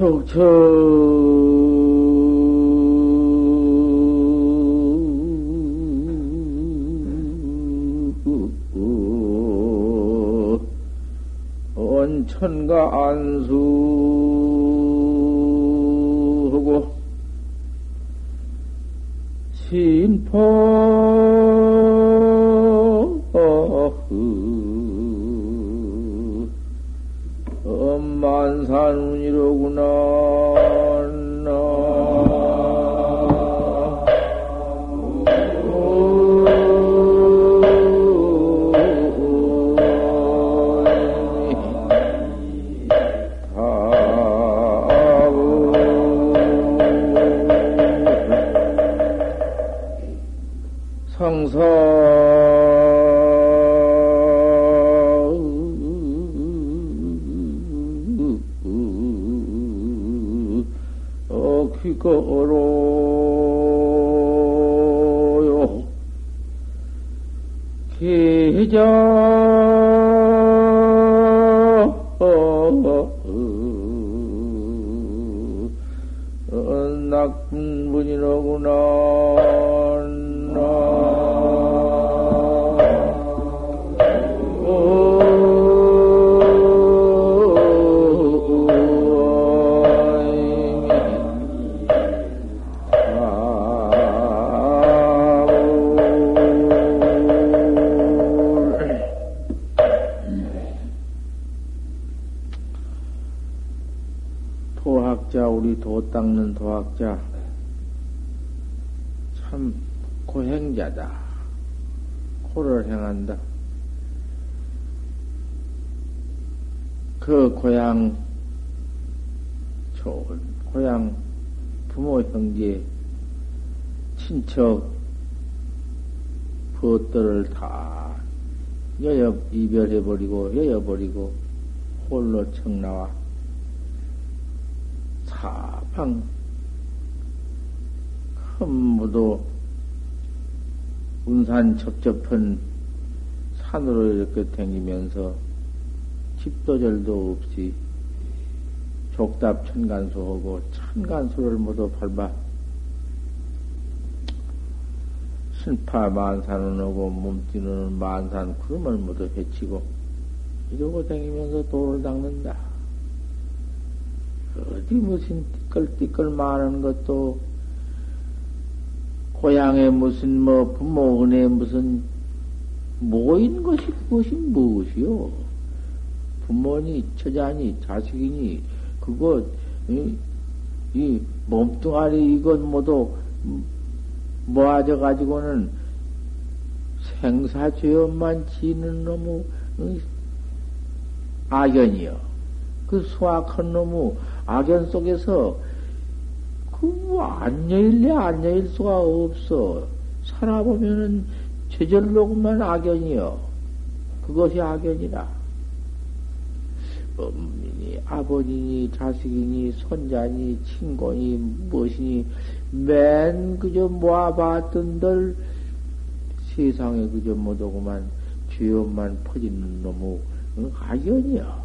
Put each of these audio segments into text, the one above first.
속초 온천과 안수하고 신포 만산운이로구나. 성서 귀거로요 계좌 나쁜 분이로구나. 우리 도 닦는 도학자 참 고행자다. 코를 행한다. 그 고향 좋은 고향 부모 형제 친척 벗들을 다 여여 이별해버리고 여여버리고 홀로 청나와 사방 큰무도 운산 접접한 산으로 이렇게 다니면서 집도절도 없이 족답 천간수하고 천간수를 모두 밟아 신파 만산은 오고 몸뛰는 만산 구름을 모두 헤치고 이러고 다니면서 도를 닦는다. 어디 무슨 띠끌띠끌 많은 것도 고향에 무슨 뭐 부모 은혜 무슨 모인 것이 그것이 무엇이요? 부모니 처자니 자식이니 그거 이 몸뚱아리 이것 모두 모아져 가지고는 생사죄업만 지는 놈의 악연이요. 그 수악한 놈의 악연 속에서 그 뭐 안여일래 안여일 수가 없어. 살아보면은 제절로구만 악연이요. 그것이 악연이라. 어머니니 아버지니 자식이니 손자니 친구니 무엇이니 맨 그저 모아봤던들 세상에 그저 못하고만 죄업만 퍼지는 놈의 악연이요.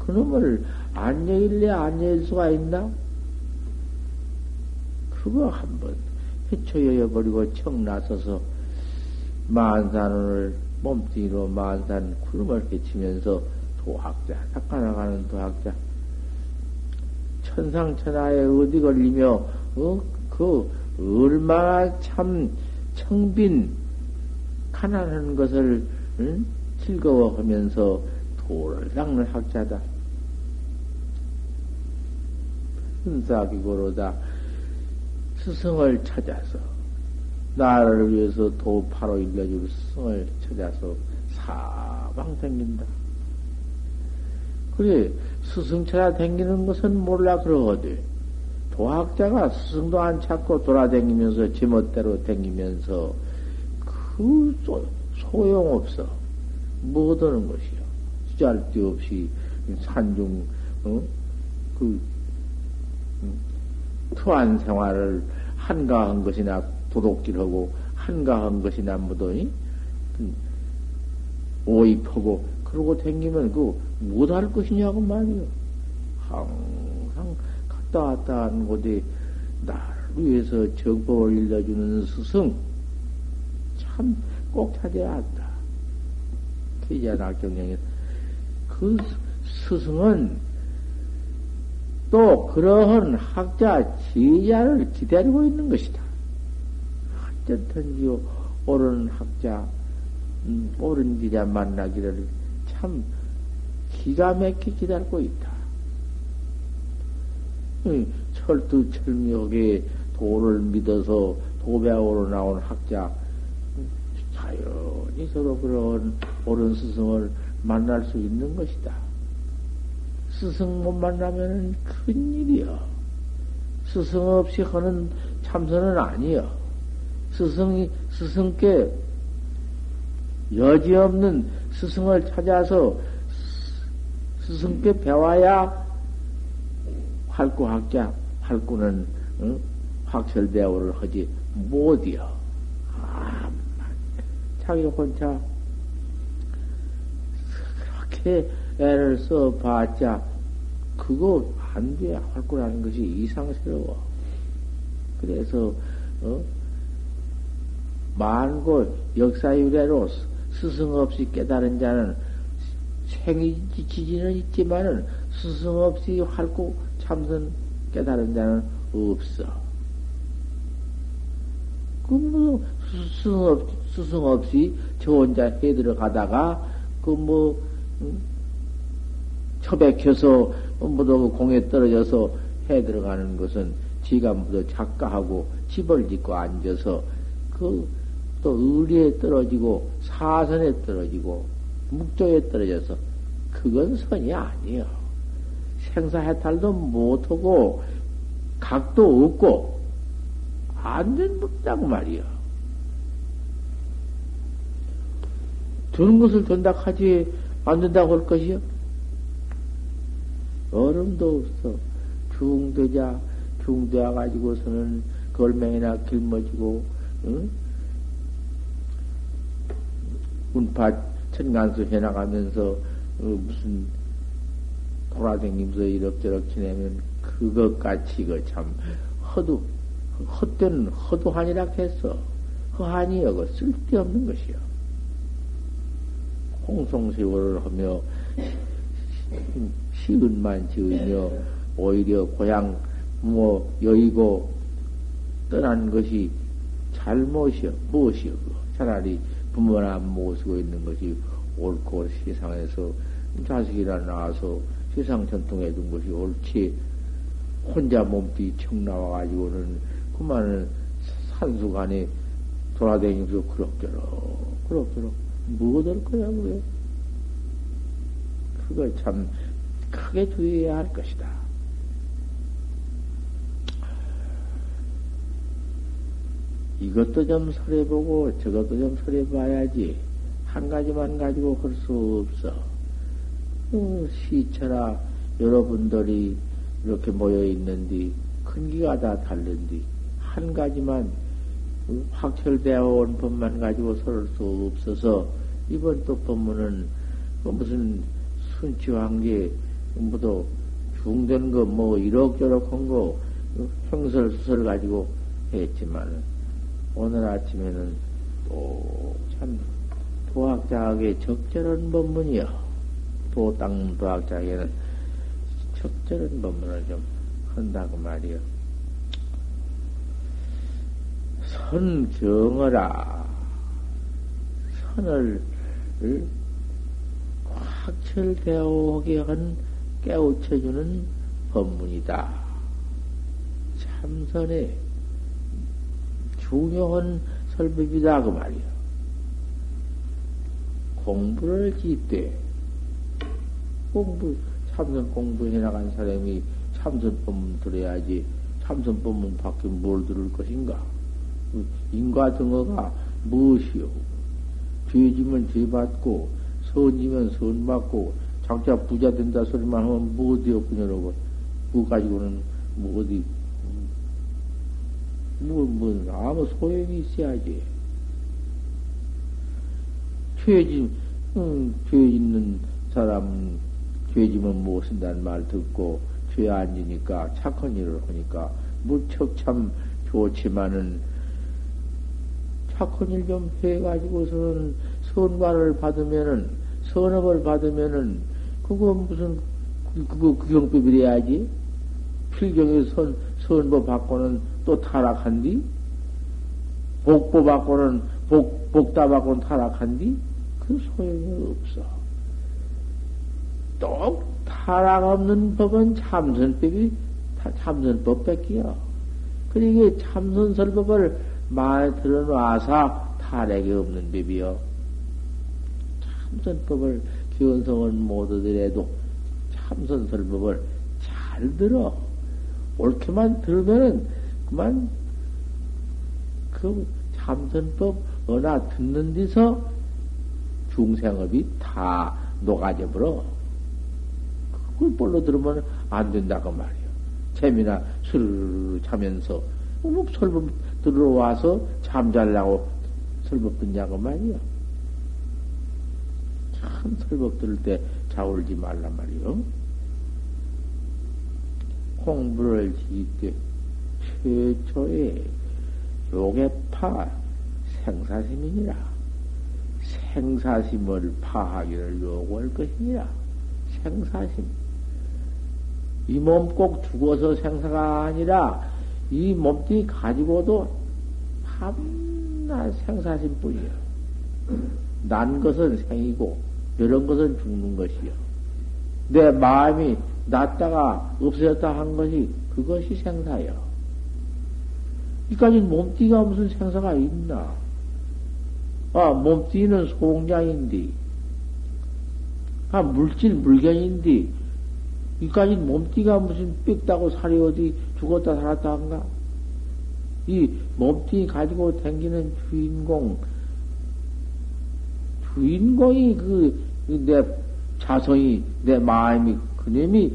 그놈을 안여일래 안여일 수가 있나? 그거 한번 헤쳐여버리고 청나서서 만산을 몸뚱이로 만산 구름을 헤치면서 도학자 닦아나가는 도학자 천상천하에 어디 걸리며 그 얼마나 참 청빈 가난한 것을 즐거워하면서 도를 닦는 학자다. 은사기고로다. 스승을 찾아서 나를 위해서 도파로 일러줄 스승을 찾아서 사방 댕긴다. 그래 스승 찾아 댕기는 것은 몰라 그러거든. 도학자가 스승도 안 찾고 돌아다니면서 제멋대로 댕기면서 그 소용없어. 뭐 되는 것이요? 짤데 없이 산중 그 투안 생활을 한가한 것이나 도둑질하고 한가한 것이나 무더니 오입하고 그러고 댕기면 그 못할 것이냐고 말이요. 항상 항상 갔다 왔다 하는 곳에 나를 위해서 정법을 일러주는 스승 참 꼭 찾아야 한다. 퇴자낙경경에 그 스승은 또 그러한 학자 지혜자를 기다리고 있는 것이다. 어쨌든지 옳은 학자, 옳은 기자 만나기를 참 기가 막히게 기다리고 있다. 철두철미하게 도를 믿어서 도배하러 나온 학자, 자연히 서로 그런 옳은 스승을 만날 수 있는 것이다. 스승 못 만나면 큰일이여. 스승 없이 하는 참선은 아니여. 스승께 여지없는 스승을 찾아서 스승께 배워야 활구학자, 활구는 확철대오를 하지 못이여. 자기 혼자 그렇게 애를 써봤자 그거 안 돼. 활구라는 것이 이상스러워. 그래서 만고 역사유래로 스승 없이 깨달은 자는 생이지지는 있지만은 스승 없이 활구 참선 깨달은 자는 없어. 그 뭐 스승 없이 저 혼자 해 들어가다가 그 뭐 처박혀서 뭐도 공에 떨어져서 해 들어가는 것은 지가 뭐도 작가하고 집을 짓고 앉아서 그 또 의리에 떨어지고 사선에 떨어지고 묵조에 떨어져서 그건 선이 아니에요. 생사해탈도 못하고 각도 없고 안전 먹다고 말이요. 드는 것을 된다 하지 안 된다고 할 것이요. 얼음도 없어. 중되어 가지고서는 걸맹이나 길머지고 운파 천간수 해나가면서 무슨 돌아다니면서 이럭저럭 지내면 그것같이 그 참 헛된 허도한이라 했어. 허한이여. 그 쓸데없는 것이여. 홍성세월을 하며 시은만 지으며 오히려 고향 뭐 여의고 떠난 것이 잘못이여. 무엇이여. 차라리 부모나 모시고 있는 것이 옳고 세상에서 자식이라 나와서 세상 전통에 둔 것이 옳지. 혼자 몸뚱이 청 나와가지고는 그만은 산수간에 돌아다니면서 그럭저럭 무엇을 거야 그래. 그걸 참 크게 주의해야 할 것이다. 이것도 좀 설해보고 저것도 좀 설해봐야지. 한 가지만 가지고 할 수 없어. 시철아 여러분들이 이렇게 모여있는데 근기가 다 다른데 한 가지만 확철되어 온 법만 가지고 설 수 없어서 이번 또 법문은 무슨 순치한 게 뭐도 중된 거 뭐 이럭저럭 한 거 형설수설 가지고 했지만 오늘 아침에는 또 참 도학자에게 적절한 법문이요. 도땅 도학자에게는 적절한 법문을 좀 한다고 말이요. 선경어라. 선을 확철되어 오게 한 깨우쳐주는 법문이다. 참선에 중요한 설법이다 그 말이야. 공부를 짓되 참선 공부해 나간 사람이 참선 법문 들어야지. 참선 법문 밖에 뭘 들을 것인가? 인과 등어가 무엇이요? 죄지면 죄 받고 선지면 선 받고 장차 부자 된다 소리만 하면 무엇이었군 여러분. 그거 가지고는 무엇이 아무 소용이 있어야지. 죄 짓는 사람은 죄 지면 못 쓴다는 말 듣고, 처에 앉으니까 착한 일을 하니까 무척 참 좋지만은 착한 일 좀 해가지고서는 선과를 받으면은 선업을 받으면은 그거 무슨 그거 규정법이래야지. 필경에서 선보 받고는 또 타락한디. 복보 받고는 복다 받고는 타락한디. 그 소용이 없어. 또 타락 없는 법은 참선법이 참선법 뺏기야. 그러니 참선설법을 많이 들어놔서 타락이 없는 법이요. 참선법을 기원성은 못 얻으래도 참선설법을 잘 들어. 옳게만 들으면은 그만 그 참선법 어나 듣는 데서 중생업이 다 녹아져 버려. 그걸 볼로 들으면 안 된다고 말이요. 재미나 스르르 자면서 설법 들으러 와서 잠자려고 설법 듣냐고 말이요. 참 설법 들을 때 자울지 말란 말이요. 공부를 지을 때 최초의 요괴파 생사심이니라. 생사심을 파하기를 요구할 것이니라. 생사심. 이 몸 꼭 죽어서 생사가 아니라 이 몸뚱이 가지고도 밤낮 생사심뿐이야. 난 것은 생이고 이런 것은 죽는 것이요. 내 마음이 났다가 없어졌다 한 것이 그것이 생사요. 이까지 몸뚱이가 무슨 생사가 있나? 아 몸뚱이는 소공장인데, 아 물질 물견인데, 이까지 몸뚱이가 무슨 빽다고 살이 어디 죽었다 살았다 한가? 이 몸뚱이 가지고 다니는 주인공이 그 내 자성이 내 마음이 그놈이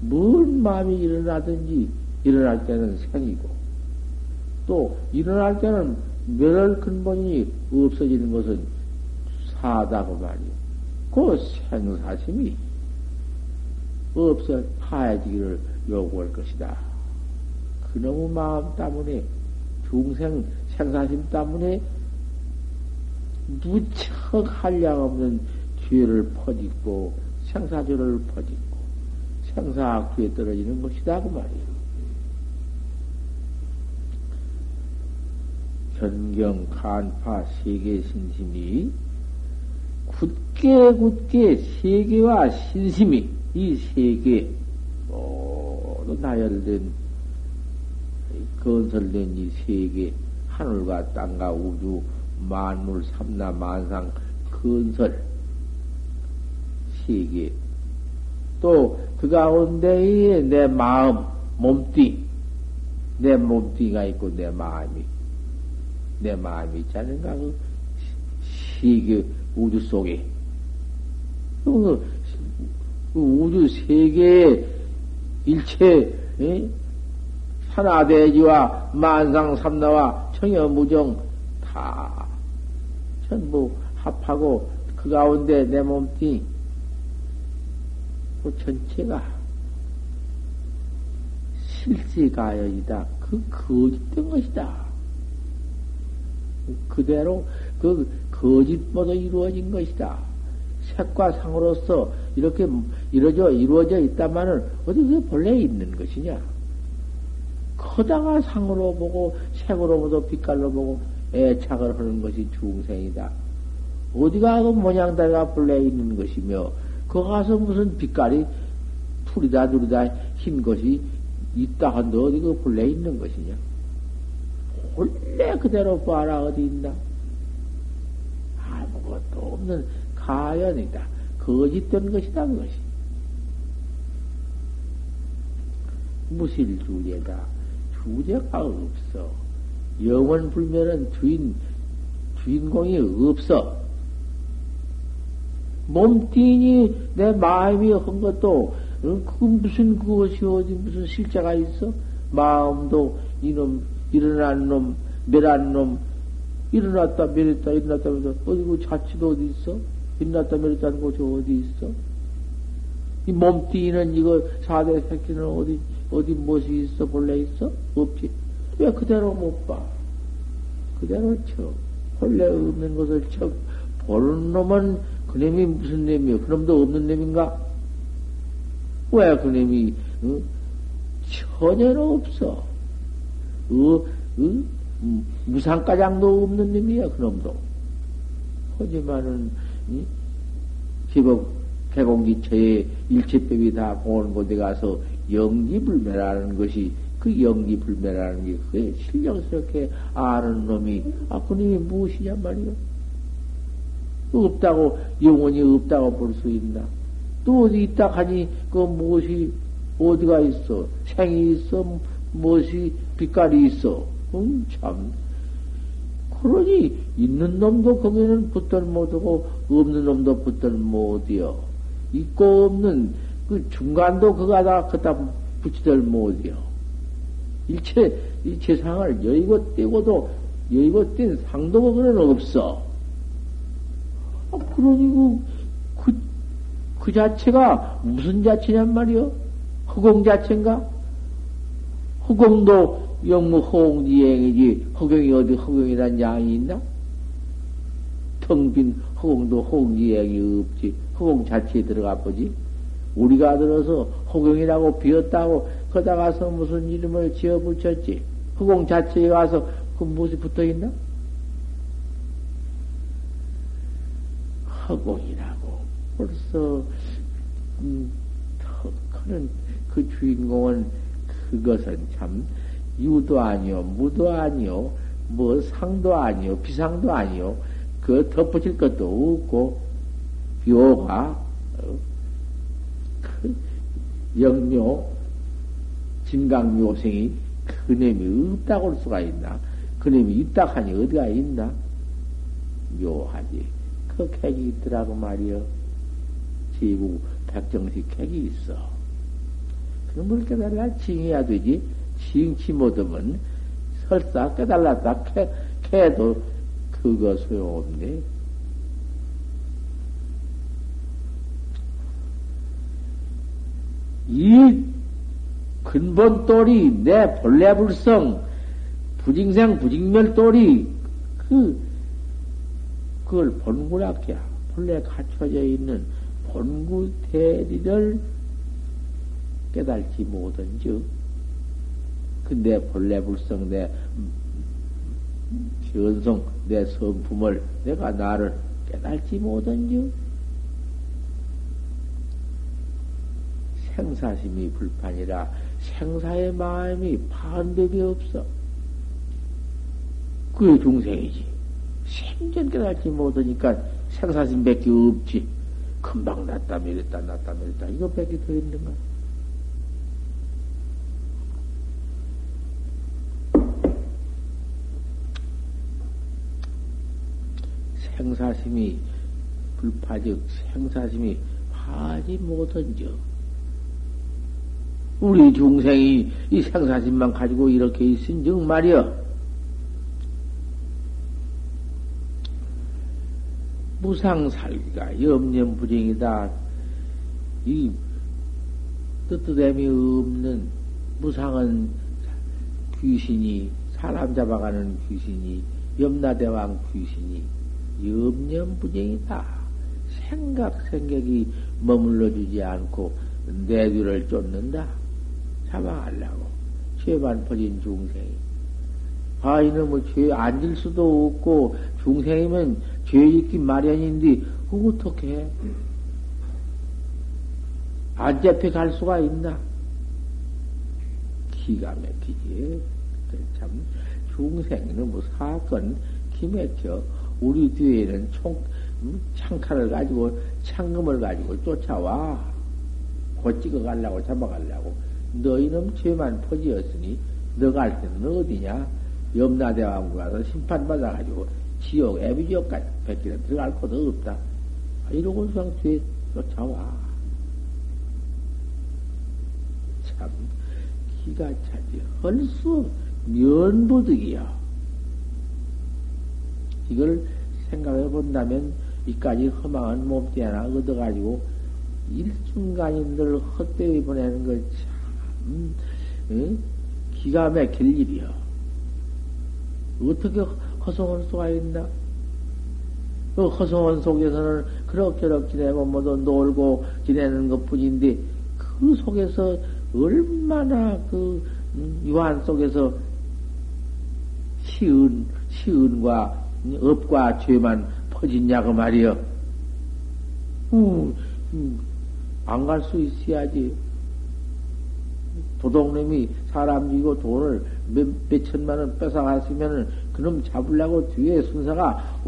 뭔 마음이 일어나든지 일어날 때는 생이고 또 일어날 때는 멸할 근본이 없어지는 것은 사다고 말이요. 그 생사심이 없어 파해지기를 요구할 것이다. 그놈의 마음 때문에 중생 생사심 때문에 무척 한량없는 죄를 퍼짓고 생사죄를 퍼짓고 생사악귀에 떨어지는 것이다 그 말이에요. 견경 간파 세계 신심이 굳게 세계와 신심이 이 세계 모두 나열된 건설된 이 세계 하늘과 땅과 우주 만물 삼나 만상 건설 세계 또 그 가운데에 내 마음 몸뚱이가 있고 내 마음이 있지 않은가 그 세계 우주 속에 그 우주 세계의 일체 산하대지와 만상 삼나와 청여무정 다 전부 합하고 그 가운데 내 몸뚱이 그 전체가 실지가여이다. 그 거짓된 것이다. 그대로 그 거짓보다 이루어진 것이다. 색과 상으로서 이렇게 이루어져 있다마는 어디 그게 본래 있는 것이냐. 커다가 상으로 보고 색으로 보고 빛깔로 보고 애착을 하는 것이 중생이다. 어디가 그 모양다리가 본래 있는 것이며 거기 가서 무슨 빛깔이 풀이다 누리다 흰 것이 있다 한도 어디 그 본래 있는 것이냐? 본래 그대로 봐라 어디 있나? 아무것도 없는 가연이다. 거짓된 것이다 그것이. 무실 주제다. 주제가 없어. 영원 불멸은 주인공이 없어. 몸뚱이 내 마음이 한 것도 그 무슨 그것이 어디 무슨 실자가 있어? 마음도 이놈 일어난 놈 멸한 놈 일어났다 멸했다 일어났다 멸했다 어디 그 자취도 어디 있어? 일어났다 멸했다는 곳이 어디 있어? 이 몸뚱이는 이거 사대 새끼는 어디 무엇이 있어? 본래 있어? 없지. 왜 그대로 못 봐? 그대로 쳐. 본래 없는 것을 쳐. 보는 놈은 그놈이 무슨 놈이요? 그놈도 없는 놈인가? 왜 그놈이, 응? 전혀로 없어. 무상가장도 없는 놈이야, 그놈도. 하지만은, 응? 기복, 태공기체의 일체법이 다 공원 곳에 가서 영기불매라는 것이, 그 영기불매라는 게 그게 실력스럽게 아는 놈이, 아, 그놈이 무엇이냐 말이야. 없다고, 영혼이 없다고 볼 수 있나. 또 어디 있다 하니, 그 무엇이, 어디가 있어? 생이 있어? 무엇이, 빛깔이 있어? 참. 그러니, 있는 놈도 거기는 붙들 못하고, 없는 놈도 붙들 못이요. 있고 없는, 그 중간도 그다 붙이들 못이요. 일체상을 여의고 떼고도, 여의고 뗀 상도 거기는 없어. 아, 그러니, 그 자체가 무슨 자체냔 말이요? 허공 자체인가? 허공도 영무 허공지행이지 허공이 어디 허공이란 양이 있나? 텅빈 허공도 허공지행이 없지. 허공 자체에 들어가 보지. 우리가 들어서 허공이라고 비었다고 거다가서 무슨 이름을 지어 붙였지. 허공 자체에 가서 그 무엇이 붙어 있나? 허공이라고 벌써 그는 그 주인공은 그것은 참. 유도 아니요, 무도 아니요, 뭐 상도 아니요, 비상도 아니요, 그 덧붙일 것도 없고, 요가, 그 영묘, 진강묘생이 그놈이 없다고 할 수가 있나? 그놈이 있다 하니 어디가 있나? 묘하지. 그 객이 있더라고 말이요. 지구 백정식 객이 있어. 그럼 뭘 깨달라? 징해야 되지. 징치 못하면 설사 깨달았다 캐도 그거 소용없네. 이 근본 또리 내 본래 불성 부징생 부징멸 또리 그걸 본구락이야. 본래 갖춰져 있는 본구 대리를 깨달지 못한즉 근데 본래 불성 내 견성 내 성품을 내가 나를 깨달지 못한지 생사심이 불판이라 생사의 마음이 반백이 없어. 그게 중생이지. 생전 깨달지 못하니까 생사심 밖에 없지. 금방 났다 미랬다 이거 밖에 더 있는가? 생사심이 불파적 생사심이 파지 못한적 우리 중생이 이 생사심만 가지고 이렇게 있은즉 말이여 무상살기가 염념불행이다. 이 뜨뜻함이 없는 무상은 귀신이 사람 잡아가는 귀신이 염라대왕 귀신이 염념부정이다. 생각이 머물러주지 않고 내 뒤를 쫓는다. 잡아가려고. 죄만 퍼진 중생이. 아, 이놈의 죄 앉을 수도 없고 중생이면 죄 짓기 마련인데 어떻게 해? 안 잡혀갈 수가 있나? 기가 막히지. 참 중생이는 뭐 사건 기맥혀. 우리 뒤에는 창칼을 가지고, 창금을 가지고 쫓아와. 곧 찍어가려고, 잡아가려고. 너희는 죄만 퍼지었으니, 너갈 때는 어디냐? 염라대왕으로 가서 심판받아가지고, 지옥, 애비지옥까지 뱉기는 들어갈 것도 없다. 이러고 그냥 뒤에 쫓아와. 참, 기가 차지. 헐수, 면부득이야. 이걸 생각해 본다면, 이까지 허망한 몸띠 하나 얻어가지고, 일순간인들 헛되이 보내는 거 참, 응? 기가 막힐 일이야. 어떻게 허송원 수가 있나? 그 허송원 속에서는 그럭저럭 지내고 뭐도 놀고 지내는 것 뿐인데, 그 속에서 얼마나 그 유한 속에서 시은과 업과 죄만 퍼지냐고 말이여. 안 갈 수 있어야지. 도둑놈이 사람 죽이고 돈을 몇 천만 원 뺏어갔으면은 그놈 잡으려고 뒤에 순사가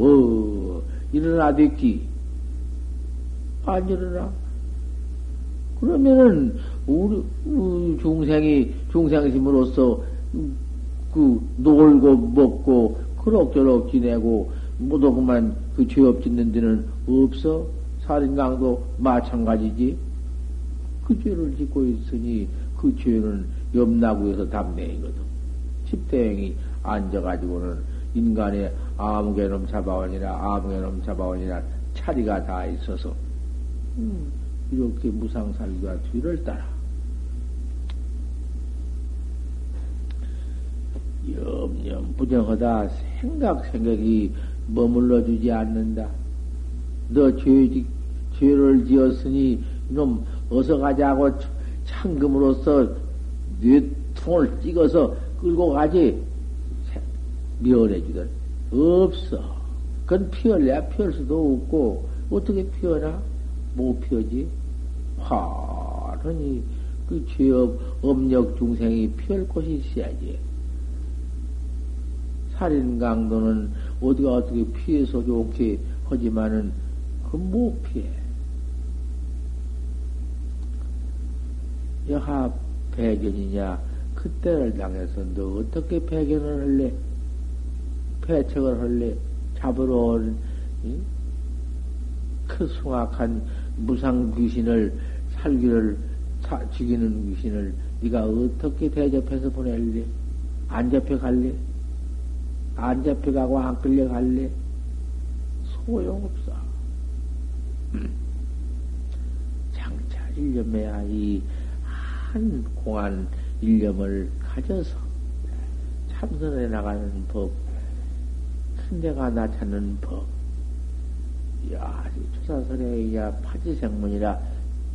일어나 됐기. 안 일어나. 그러면은 우리 중생심으로서 그 놀고 먹고 그럭저럭 지내고 뭐도 그만 그 죄업 짓는 데는 없어. 살인강도 마찬가지지. 그 죄를 짓고 있으니 그 죄는 염나구에서 담내이거든. 집대행이 앉아가지고는 인간의 아무개놈 잡아오니라 아무개놈 잡아오니라 차리가 다 있어서 이렇게 무상살기와 뒤를 따라 염염부정하다. 생각이 머물러주지 않는다. 너 죄를 지었으니 이놈 어서 가자고 창금으로서 뇌통을 찍어서 끌고 가지. 미워해주든 없어. 그건 피울래야 피울 수도 없고 어떻게 피워나? 못 피우지. 환히 그 죄업 업력 중생이 피울 곳이 있어야지. 살인강도는 어디가 어떻게 피해서 좋게 하지만은 그건 못 피해. 여하 배견이냐 그때를 당해서 너 어떻게 배견을 할래? 배척을 할래? 잡으러 온 그 숭악한 무상 귀신을 살기를 죽이는 귀신을 네가 어떻게 대접해서 보낼래? 안 잡혀갈래? 안 잡혀가고 안 끌려갈래? 소용없어. 장차 1년매야 이 한 공안 1년을 가져서 참선해 나가는 법, 큰 데가 나타나는 법. 야, 초사선에 야 파지생문이라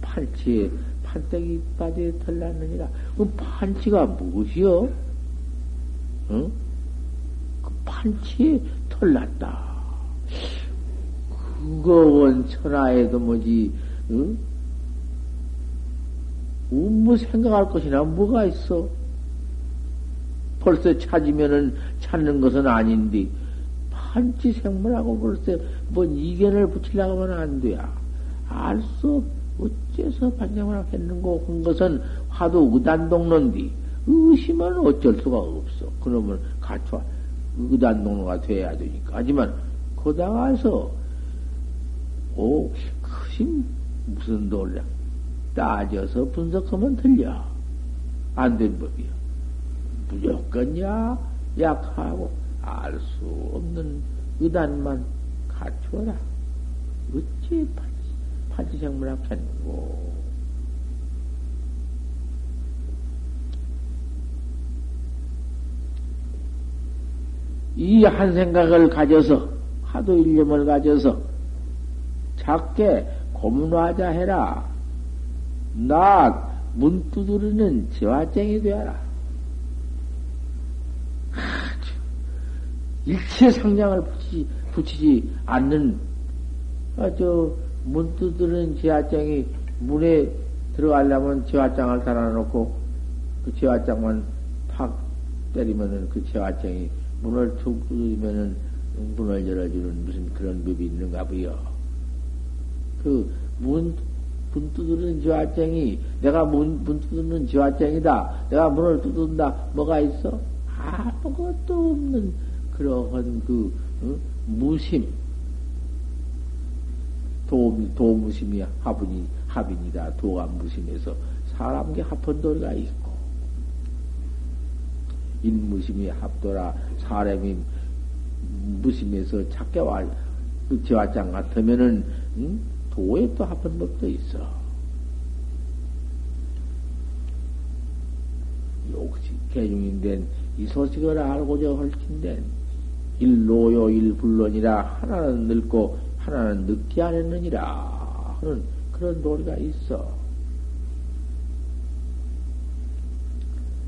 팔치에 판때기 빠지에 털났느니라. 그 판치가 무엇이요? 응? 그 판치에 털났다. 그거원 천하에도 뭐지, 응? 뭐 생각할 것이나 뭐가 있어? 벌써 찾으면은 찾는 것은 아닌데, 판치 생물하고 벌써 뭔 이견을 붙이려고 하면 안 돼야. 알 수, 어째서 반장을 했는고, 한 것은 화두 의단동론디, 의심은 어쩔 수가 없어. 그러면 갖춰, 의단동론가 돼야 되니까. 하지만, 거다가서, 그심 무슨 논리야. 따져서 분석하면 틀려. 안 된 법이야. 무조건 약하고 알 수 없는 의단만 갖추어라. 어찌 파지생물학 했는고. 이 한 생각을 가져서 하도 일념을 가져서 작게 고문화자 해라. 나 문 두드리는 재화쟁이 되어라. 아주 일체 상냥을 붙이지 않는 문 두드리는 재화쟁이 문에 들어가려면 재화장을 달아놓고 그 재화장만 팍 때리면은 그 재화쟁이 문을 툭 두드리면은 문을 열어주는 무슨 그런 법이 있는가 보여. 그 문 두드리는 지화쟁이 내가 문 두드리는 지화쟁이다. 내가 문을 두드린다. 뭐가 있어? 아무것도 없는 그러한 그 무심 도무심이야. 합인이다. 도가 무심에서 사람계 합헌도리가 있고 인무심이 합도라. 사람이 무심에서 작게 와 지화장 같으면은 도에 또 합헌법도 있어. 개중인된 이 소식을 알고자 헐친된 일로요 일불론이라 하나는 늙고 하나는 늙지 않았느니라 하는 그런 논리가 있어.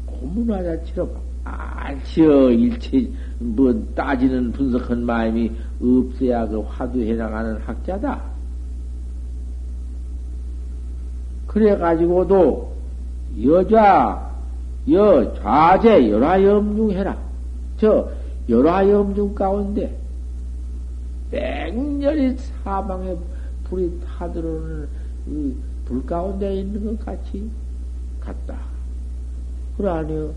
고문화 자체로 안치어 일체 뭐 따지는 분석한 마음이 없어야 그 화두해 나가는 학자다. 그래가지고도 좌재 열화염중해라. 저 열화염중 가운데 맹렬히 사방에 불이 타들어오는 불 가운데 있는 것 같이 같다. 그러하니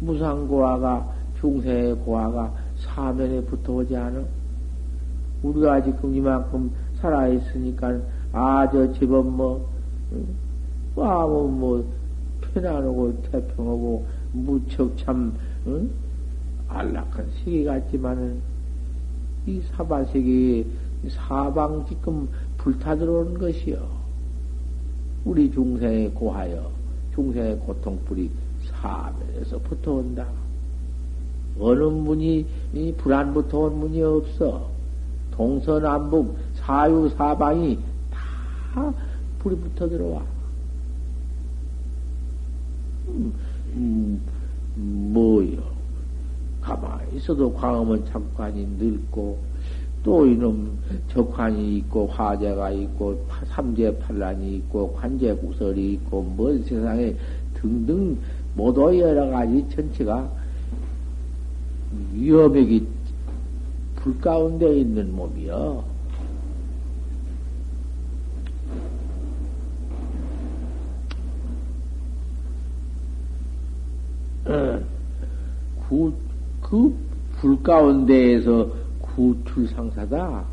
무상고아가 중생의 고아가 사면에 붙어오지 않아. 우리가 아직 이만큼 살아있으니까 저 집은 편안하고 태평하고 무척 참 안락한 세계 같지만은 이 사바세계에 사방 지금 불타들어오는 것이요. 우리 중생의 고하여 중생의 고통불이 사면에서 붙어온다. 어느 문이 불안부터 온 문이 없어. 동서남북 사유사방이 다 불이 붙어 들어와. 뭐요? 가만히 있어도 광음은 잠깐이 늙고 또 이놈 적환이 있고 화재가 있고 삼재팔란이 있고 관재구설이 있고 뭔 세상에 등등 모두 여러 가지 전체가 위협이 불 가운데 있는 몸이요. 불 가운데에서 구출상사다.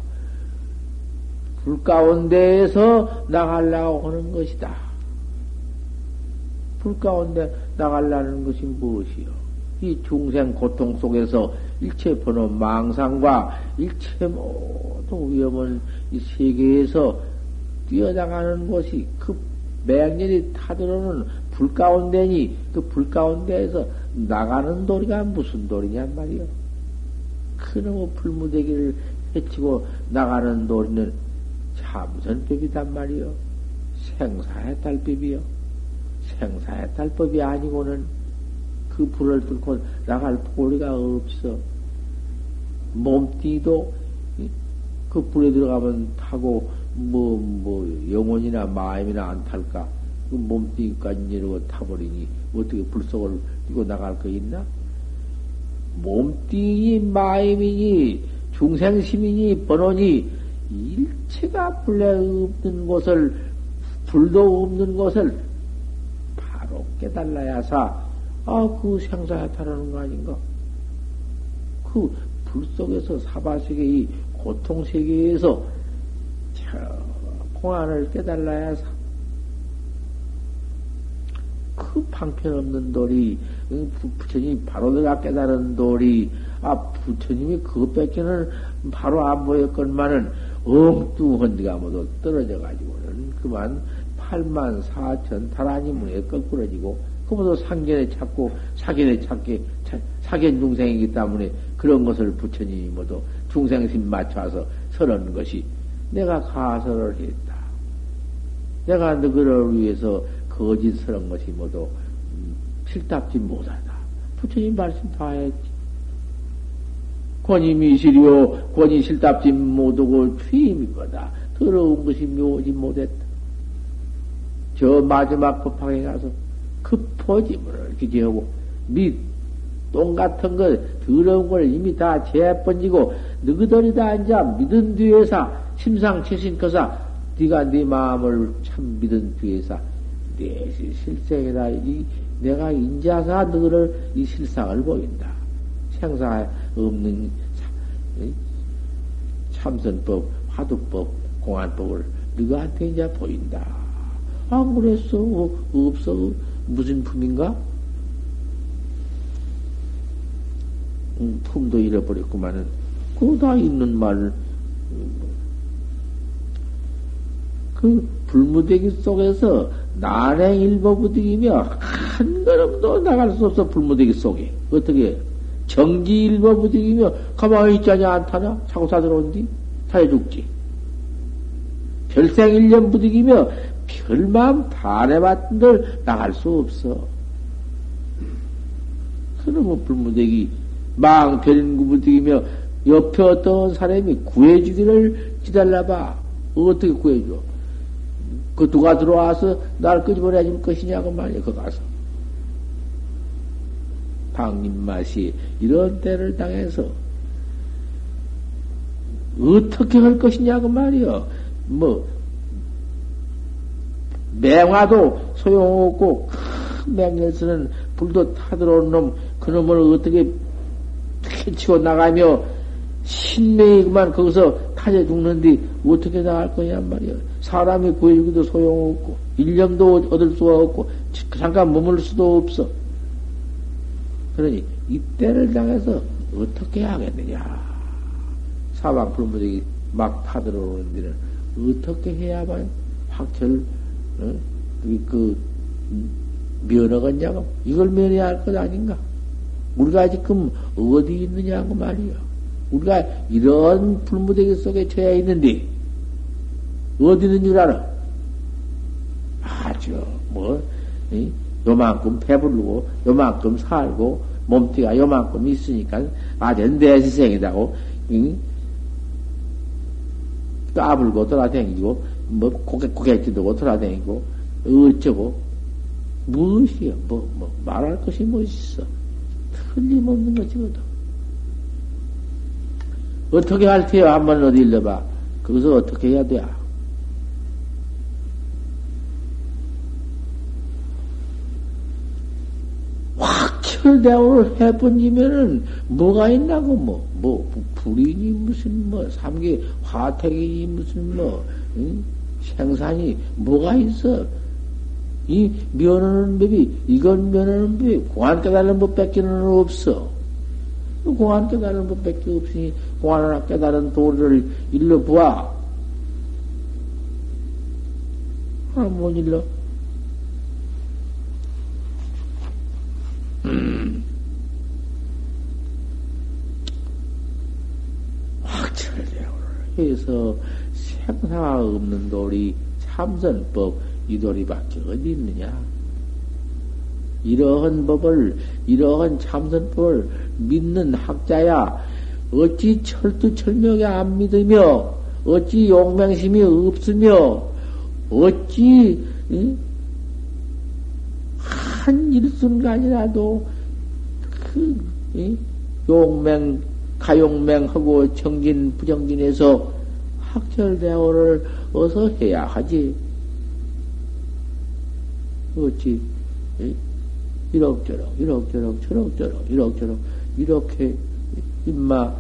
불 가운데에서 나가려고 하는 것이다. 불 가운데 나가려는 것이 무엇이요? 이 중생 고통 속에서 일체 번호 망상과 일체 모든 위험을 이 세계에서 뛰어나가는 것이 그 맹렬히 타들어오는 불 가운데니 그 불 가운데에서 나가는 도리가 무슨 도리냐 말이요. 그놈의 불무대기를 헤치고 나가는 도리는 참선법이단 말이요. 생사해탈법이요. 생사해탈법이 아니고는 그 불을 뚫고 나갈 도리가 없어. 몸띠도 그 불에 들어가면 타고 영혼이나 마음이나 안 탈까? 그 몸뚱이까지 내려가 타버리니 어떻게 불속을 뛰고 나갈 거 있나? 몸뚱이 마음이니 중생심이니 번호니 일체가 불에 없는 곳을 불도 없는 곳을 바로 깨달아야사 그 생사해탈하는 거 아닌가? 그 불 속에서 사바세계의 고통세계에서 저 공안을 깨달아야사 그 방편없는 도리, 부처님이 바로 내가 깨달은 도리, 부처님이 그것밖에는 바로 안 보였건만은 엉뚱한 데가 모두 떨어져가지고는 그만 84,000 타라니 문에 거꾸러지고, 그보다 상견에 찾고, 사견 중생이기 때문에 그런 것을 부처님이 모두 중생심 맞춰서 설하는 것이 내가 가설을 했다. 내가 너를 위해서 거짓스러운 것이 모두 실답지 못하다. 부처님 말씀 다 했지. 권이 미실이요 권이 실답지 못하고 취임이거다. 더러운 것이 묘지 못했다. 저 마지막 법학에 가서 그 포지문을 기재하고 밑 똥 같은 걸 더러운 걸 이미 다 재번지고 너희들이 다 앉아 믿은 뒤에서 심상치신커사 네가 네 마음을 참 믿은 뒤에서 내시 실생이다. 내가 인자사 너를 이 실상을 보인다. 생사 없는 참선법, 화두법, 공안법을 너한테 이제 보인다. 안 그랬어? 없어? 무슨 품인가? 품도 잃어버렸구만은. 그거 다 있는 말. 그 불무대기 속에서 난행일보부득이며 한 걸음도 나갈 수 없어. 불무대기 속에 어떻게 정지일보 부득이며 가만히 있지 않타냐? 사고사 들어온디 타해 죽지. 별생일년 부득이며 별만 바래봤는들 나갈 수 없어. 그러면 불무대기 망별인구 부득이며 옆에 어떤 사람이 구해주기를 기다려봐. 어떻게 구해줘? 그 누가 들어와서 날 끄집어내 줄 것이냐고 말이야. 그 가서 방님맛이 이런 때를 당해서 어떻게 할 것이냐고 말이야. 뭐 맹화도 소용없고 큰 맹렬스는 불도 타들어오는 놈 그놈을 어떻게 치고 나가며 신명이 그만 거기서 타져 죽는데 어떻게 나갈 거냐 말이야. 사람이 구해주기도 소용없고 일념도 얻을 수가 없고 잠깐 머물 수도 없어. 그러니 이때를 당해서 어떻게 하겠느냐. 사방 불무적이 막 타들어오는 데는 어떻게 해야만 확철 면허겠냐고. 이걸 면해야 할 것 아닌가. 우리가 지금 어디 있느냐고 말이야. 우리가 이런 불무대기 속에 처해 있는데 어디 있는 줄 알아? 아주 뭐 요만큼 배부르고 요만큼 살고 몸띠가 요만큼 있으니까 아주 내시생이라고 까불고 돌아다니고 뭐 고갯지도고 돌아다니고 어쩌고 무엇이야. 뭐 말할 것이 무엇이 있어. 틀림없는 것이거든. 어떻게 할 테요? 한번 어디 일러봐. 거기서 어떻게 해야 돼? 확철대오를 해본지면은 뭐가 있나고, 뭐, 불이니, 무슨, 뭐, 삼계, 화택이니, 무슨, 뭐, 응? 생산이, 뭐가 있어? 이 면허는 법이, 이건 면허는 법이, 공안 깨달은 법 뺏기는 없어. 공안 깨달은 법 뺏기 없으니, 공안 하나 깨달은 도를 일러 보아. 하나 못 일러. 확철대오를 해서 생사가 없는 도리, 참선법, 이 도리밖에 어디 있느냐? 이러한 법을, 이러한 참선법을 믿는 학자야, 어찌 철두철명이 안 믿으며, 어찌 용맹심이 없으며, 어찌, 한 일순간이라도, 용맹, 가용맹하고 정진, 부정진에서 학철대오를 어서 해야 하지. 어찌 이럭저럭 이럭저럭 저럭저럭 이럭저럭 이렇게 인마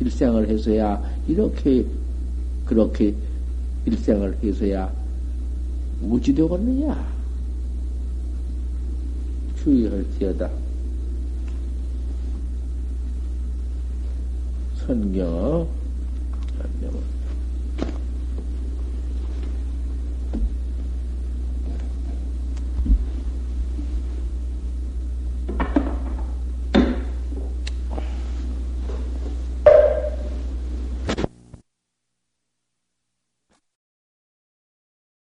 일생을 해서야 이렇게 그렇게 일생을 해서야 무지되겠느냐. 주의할지어다. 선경